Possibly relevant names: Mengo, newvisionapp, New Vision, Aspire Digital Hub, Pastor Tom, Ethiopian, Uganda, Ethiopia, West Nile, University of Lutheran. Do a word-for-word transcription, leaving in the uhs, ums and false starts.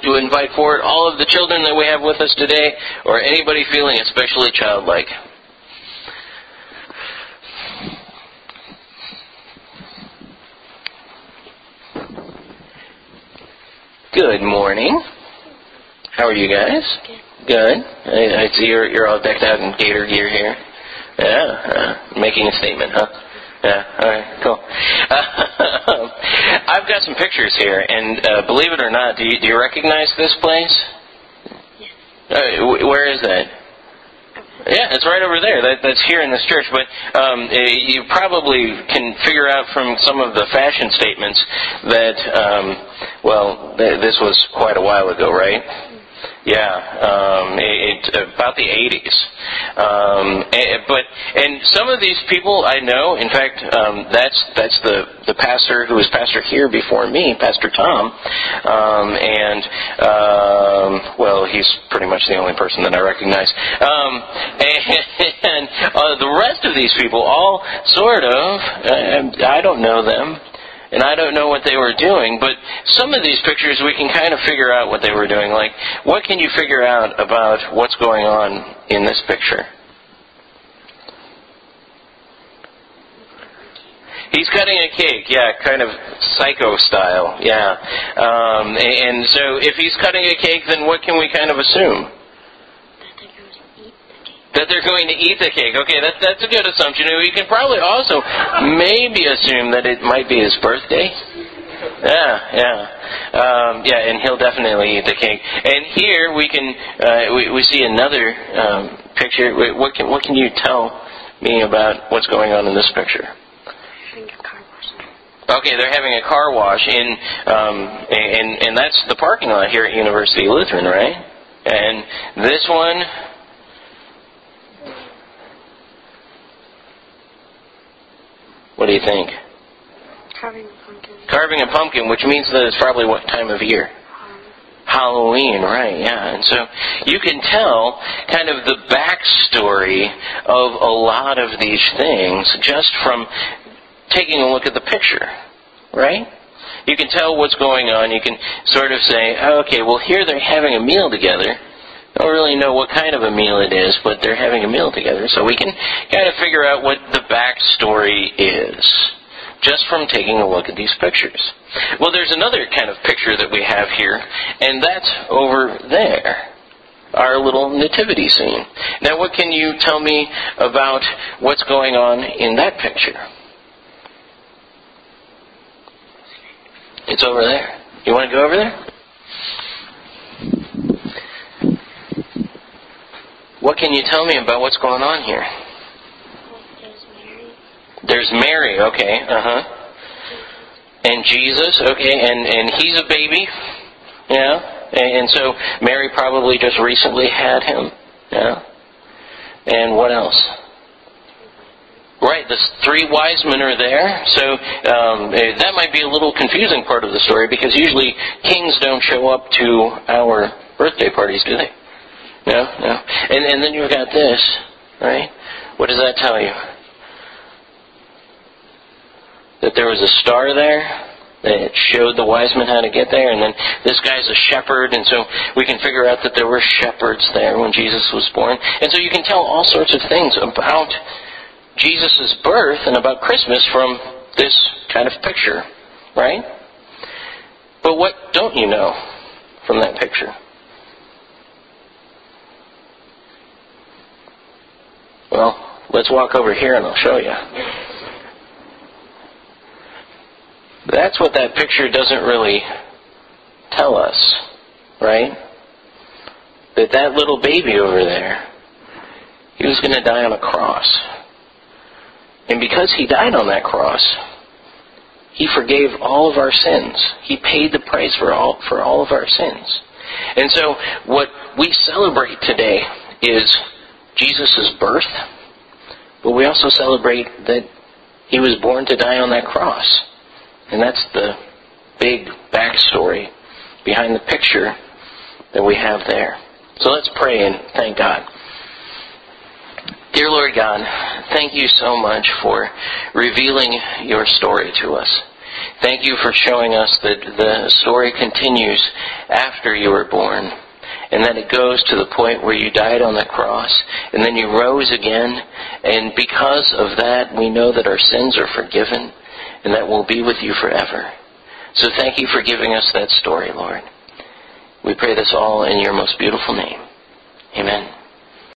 to invite forward all of the children that we have with us today, or anybody feeling especially childlike. Good morning. How are you guys? Good. I, I see you're, you're all decked out in Gator gear here. Yeah, uh, making a statement, huh? Yeah, all right, cool. Uh, I've got some pictures here, and uh, believe it or not, do you, do you recognize this place? Yes. Uh, where is that? Yeah, it's right over there. That, that's here in this church, but um, you probably can figure out from some of the fashion statements that, um, well, th- this was quite a while ago, right? Yeah, um, it, it, about the eighties. Um, and, but and some of these people I know. In fact, um, that's that's the, the pastor who was pastor here before me, Pastor Tom. Um, and um, well, he's pretty much the only person that I recognize. Um, and and uh, the rest of these people, all sort of, uh, I don't know them. And I don't know what they were doing, but some of these pictures we can kind of figure out what they were doing. Like, what can you figure out about what's going on in this picture? He's cutting a cake, yeah, kind of psycho style, yeah. Um, and so if he's cutting a cake, then what can we kind of assume? That they're going to eat the cake. Okay, that's that's a good assumption. We can probably also maybe assume that it might be his birthday. Yeah, yeah, um, yeah. And he'll definitely eat the cake. And here we can uh, we we see another um, picture. What can what can you tell me about what's going on in this picture? Okay, they're having a car wash in um, and and that's the parking lot here at University of Lutheran, right? And this one. What do you think? Carving a pumpkin. Carving a pumpkin, which means that it's probably what time of year? Halloween, Halloween right, yeah. And so you can tell kind of the backstory of a lot of these things just from taking a look at the picture, right? You can tell what's going on. You can sort of say, oh, okay, well, here they're having a meal together. Don't really know what kind of a meal it is, but they're having a meal together, so we can kind of figure out what the backstory is just from taking a look at these pictures. Well, there's another kind of picture that we have here, and that's over there, our little nativity scene. Now, what can you tell me about what's going on in that picture? It's over there. You want to go over there? What can you tell me about what's going on here? There's Mary. There's Mary, okay, uh-huh. And Jesus, okay, and, and he's a baby, yeah. And, and so Mary probably just recently had him, yeah. And what else? Right, the three wise men are there, so um, that might be a little confusing part of the story because usually kings don't show up to our birthday parties, do they? No, no. And and then you've got this, right? What does that tell you? That there was a star there that showed the wise men how to get there, and then this guy's a shepherd, and so we can figure out that there were shepherds there when Jesus was born. And so you can tell all sorts of things about Jesus' birth and about Christmas from this kind of picture, right? But what don't you know from that picture? Well, let's walk over here and I'll show you. That's what that picture doesn't really tell us, right? That that little baby over there, he was going to die on a cross. And because he died on that cross, he forgave all of our sins. He paid the price for all, for all of our sins. And so what we celebrate today is Jesus' birth, but we also celebrate that he was born to die on that cross. And that's the big backstory behind the picture that we have there. So let's pray and thank God. Dear Lord God, thank you so much for revealing your story to us. Thank you for showing us that the story continues after you were born, and that it goes to the point where you died on the cross, and then you rose again, and because of that, we know that our sins are forgiven, and that we'll be with you forever. So thank you for giving us that story, Lord. We pray this all in your most beautiful name. Amen.